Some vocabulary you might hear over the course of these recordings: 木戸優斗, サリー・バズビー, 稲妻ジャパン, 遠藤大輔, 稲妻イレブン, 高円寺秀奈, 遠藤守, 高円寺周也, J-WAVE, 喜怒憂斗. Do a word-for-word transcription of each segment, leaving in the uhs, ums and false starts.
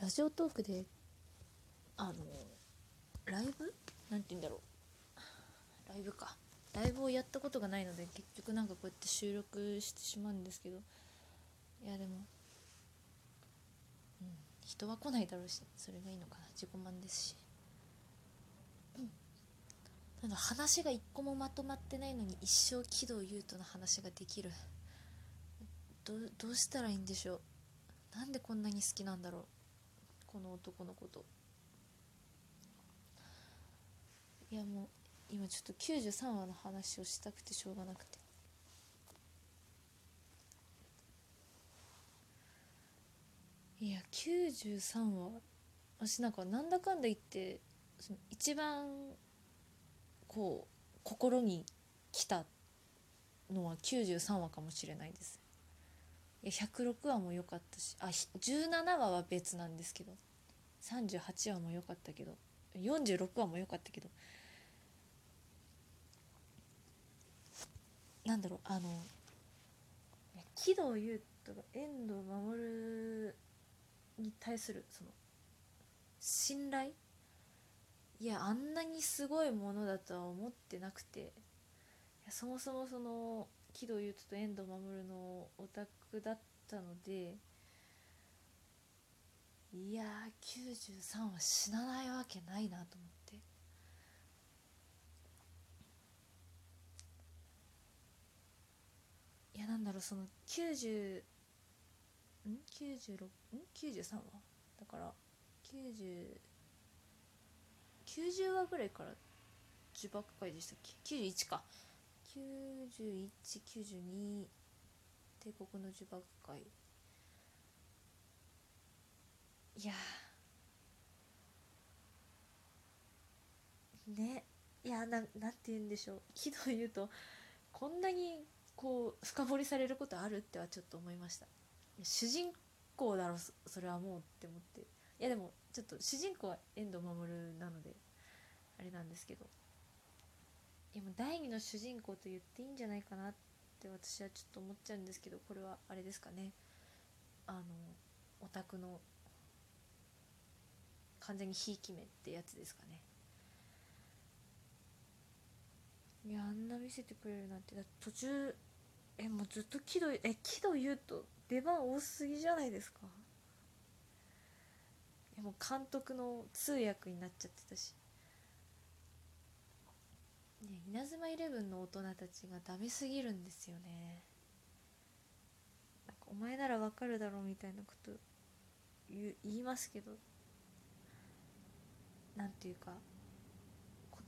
ラジオトークであのライブなんて言うんだろうライブかライブをやったことがないので、結局なんかこうやって収録してしまうんですけど、いやでも、うん、人は来ないだろうし、それがいいのかな、自己満ですし、うん、ただ話が一個もまとまってないのに一生喜怒憂との話ができる。ど、どうしたらいいんでしょう。なんでこんなに好きなんだろう、この男のこと。いやもう今ちょっときゅうじゅうさんわの話をしたくてしょうがなくて、いやきゅうじゅうさんわ、私なんかなんだかんだ言って一番こう心に来たのはきゅうじゅうさんわかもしれないです。いやひゃくろくわも良かったし、あじゅうななわは別なんですけど、さんじゅうはちわも良かったけど、よんじゅうろくわも良かったけど、なんだろう、あの喜怒憂とか遠藤守に対するその信頼、いやあんなにすごいものだとは思ってなくて、いやそもそもその喜怒憂と遠藤守のオタクだったので、いやきゅうじゅうさんは死なないわけないなと思って、いやなんだろう、そのきゅうじゅう、んきゅうじゅうろく、んきゅうじゅうさんはだからきゅうじゅう、きゅうじゅうわぐらいから呪縛界でしたっけ、きゅうじゅういちか、きゅうじゅういち、きゅうじゅうに帝国の呪縛界、いやね、いやな、なんて言うんでしょう、喜怒憂とこんなにこう深掘りされることあるってはちょっと思いました。主人公だろそれはもうって思って、いやでもちょっと主人公は遠藤守なのであれなんですけど、でも第二の主人公と言っていいんじゃないかなって私はちょっと思っちゃうんですけど、これはあれですかね、あのオタクの完全にひいき目ってやつですかね。いやあんな見せてくれるなんて、だって途中えもうずっと喜怒え喜怒憂と出番多すぎじゃないですか。でも監督の通訳になっちゃってたしね、稲妻イレブンの大人たちがダメすぎるんですよね。なんかお前ならわかるだろうみたいなこと言いますけど、なんていうか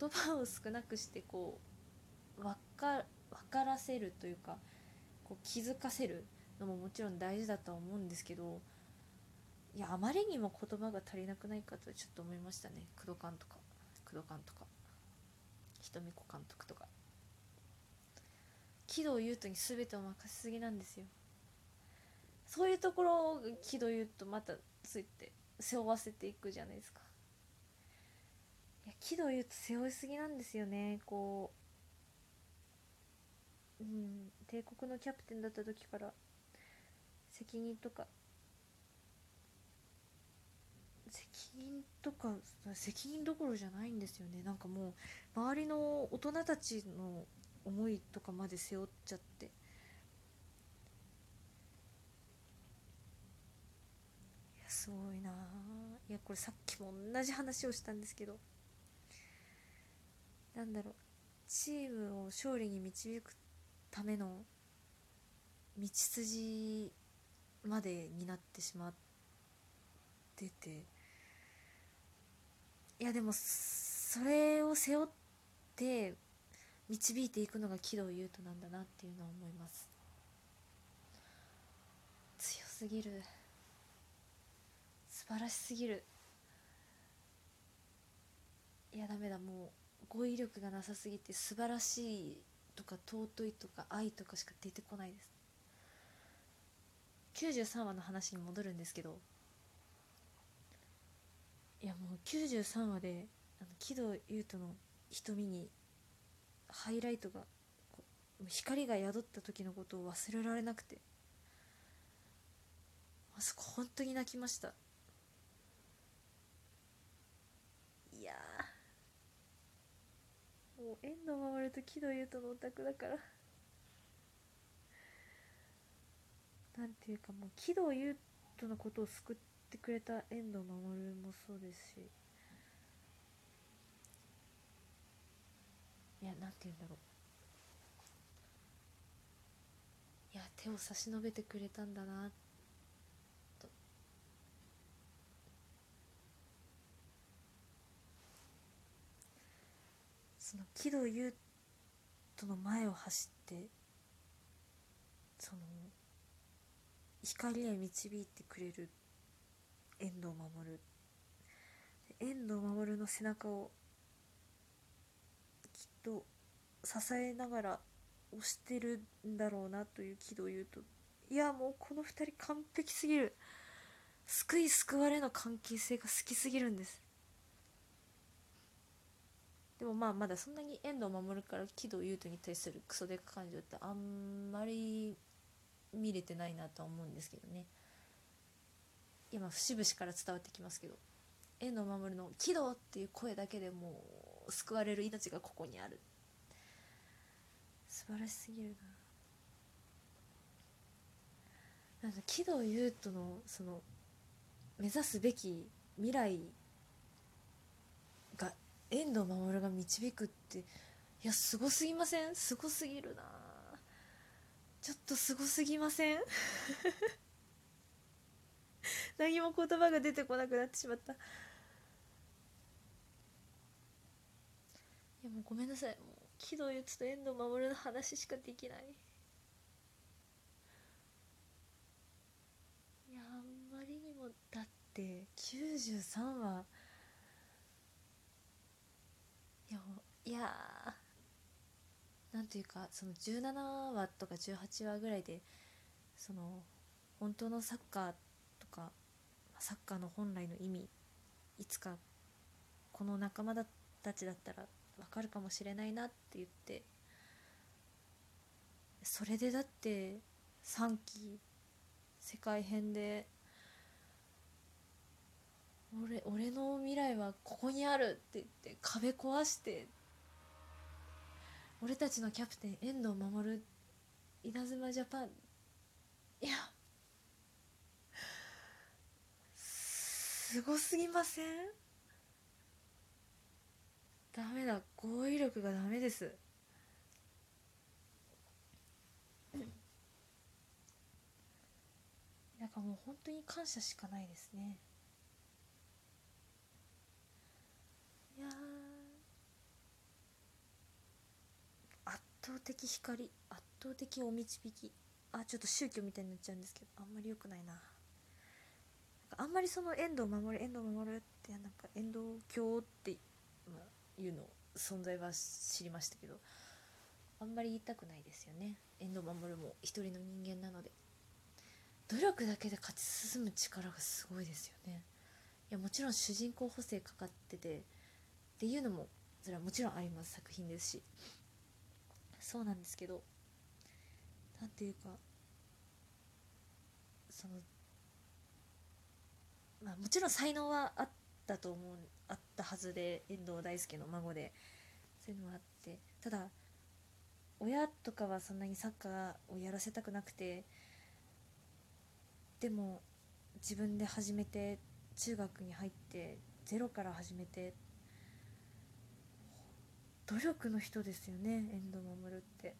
言葉を少なくしてこうわか、わからせるというか、こう気づかせるのももちろん大事だとは思うんですけど、いやあまりにも言葉が足りなくないかとちょっと思いましたね。工藤監とか工藤監とか瞳子監督とか喜怒憂とに全てを任せすぎなんですよ。そういうところを喜怒憂とまたついて背負わせていくじゃないですか。いや喜怒憂と背負いすぎなんですよね。こう、うん、帝国のキャプテンだった時から責任とか責任とか責任どころじゃないんですよね。なんかもう周りの大人たちの思いとかまで背負っちゃって、いやすごいな。いやこれさっきも同じ話をしたんですけど、なんだろう、チームを勝利に導くための道筋までになってしまってて、いやでもそれを背負って導いていくのが喜怒憂となんだなっていうのは思います。強すぎる、素晴らしすぎる。いやダメだ、もう語彙力がなさすぎて素晴らしいとか尊いとか愛とかしか出てこないです。きゅうじゅうさんわの話に戻るんですけど、いやもうきゅうじゅうさんわであの喜怒憂との瞳にハイライトが光が宿った時のことを忘れられなくて、あそこ本当に泣きました。遠藤守と木戸優斗のオタクだからなんていうか、もう木戸優斗のことを救ってくれた遠藤守もそうですし、いやなんていうんだろう、いや手を差し伸べてくれたんだなと、その喜怒憂との前を走ってその光へ導いてくれる遠藤守、遠藤守の背中をきっと支えながら押してるんだろうなという喜怒憂と、いやもうこのふたり完璧すぎる、救い救われの関係性が好きすぎるんです。でもまあまだそんなに遠藤守から喜怒憂斗に対するクソデカ感情ってあんまり見れてないなとは思うんですけどね。いやまあ節々から伝わってきますけど、遠藤守の喜怒っていう声だけでもう救われる命がここにある、素晴らしすぎるな。なんか喜怒憂斗のその目指すべき未来が遠藤守が導くって、いやすごすぎません？すごすぎるな。ちょっとすごすぎません？何も言葉が出てこなくなってしまった。いやもうごめんなさい。もう喜怒憂と遠藤守の話しかできない。いやあんまりにも、だってきゅうじゅうさんわ、いやいやなんていうか、そのじゅうななわとかじゅうはちわぐらいでその本当のサッカーとかサッカーの本来の意味、いつかこの仲間たちだったらわかるかもしれないなって言って、それでだってさんき世界編で俺俺の未来はここにあるって言って壁壊して、俺たちのキャプテン遠藤守、稲妻ジャパン、いやすごすぎません？ダメだ、語彙力がダメです。なんかもう本当に感謝しかないですね。いや圧倒的光、圧倒的お導き、あちょっと宗教みたいになっちゃうんですけど、あんまり良くないな。あんまりその遠藤守遠藤守ってなんか遠藤教っていうの存在は知りましたけど、あんまり言いたくないですよね。遠藤守も一人の人間なので、努力だけで勝ち進む力がすごいですよね。いやもちろん主人公補正かかっててっていうのもそれはもちろんあります、作品ですし、そうなんですけど、なんていうかそのまあもちろん才能はあったと思う、あったはずで、遠藤大輔の孫でそういうのはあって、ただ親とかはそんなにサッカーをやらせたくなくて、でも自分で始めて中学に入ってゼロから始めて、努力の人ですよね遠藤守って。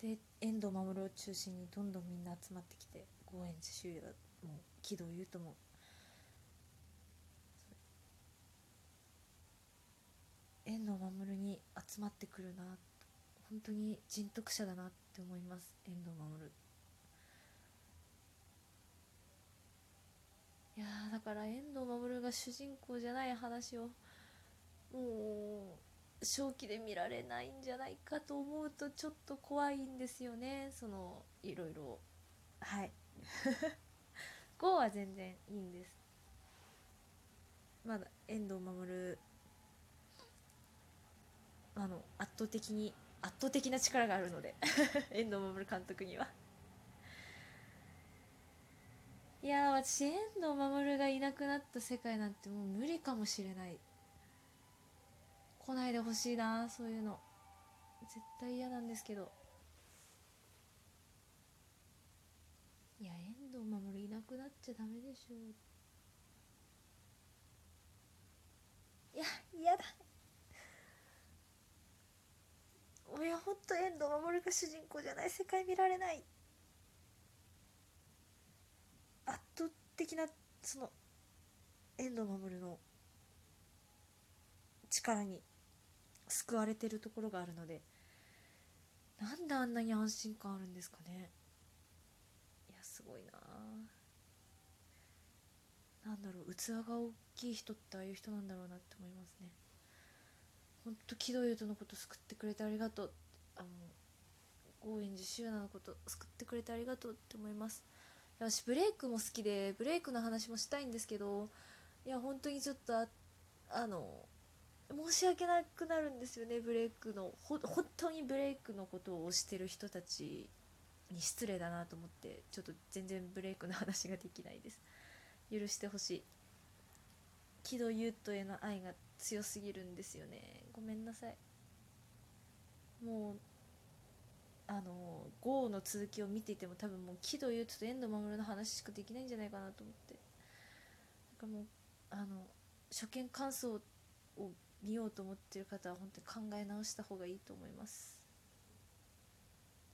で遠藤守を中心にどんどんみんな集まってきて、高円寺周也も喜怒憂とも、遠藤守に集まってくるな、本当に人徳者だなって思います、遠藤守。いやだから遠藤守が主人公じゃない話をもう正気で見られないんじゃないかと思うとちょっと怖いんですよね、そのいろいろ、はいごは全然いいんです。まだ遠藤守あの圧倒的に圧倒的な力があるので遠藤守監督には。いや私遠藤守がいなくなった世界なんてもう無理かもしれない。来ないでほしいな、そういうの絶対嫌なんですけど。いや、遠藤守いなくなっちゃダメでしょ。いや、嫌だ。俺はほんと遠藤守が主人公じゃない世界見られない。圧倒的なその遠藤守の力に救われてるところがあるので、なんであんなに安心感あるんですかね。いや、すごいな。なんだろう、器が大きい人ってああいう人なんだろうなって思いますね。ほんと木戸優斗のこと救ってくれてありがとう、あの高円寺秀奈のこと救ってくれてありがとうって思います。私ブレイクも好きで、ブレイクの話もしたいんですけど、いや本当にちょっと あ, あの申し訳なくなるんですよね。ブレイクのほ本当にブレイクのことを推してる人たちに失礼だなと思って、ちょっと全然ブレイクの話ができないです。許してほしい。木戸優斗への愛が強すぎるんですよね。ごめんなさい。もうあのゴーの続きを見ていても多分もう木戸優斗と遠藤守の話しかできないんじゃないかなと思って、なんかもうあの初見感想を見ようと思ってる方は本当に考え直した方がいいと思います。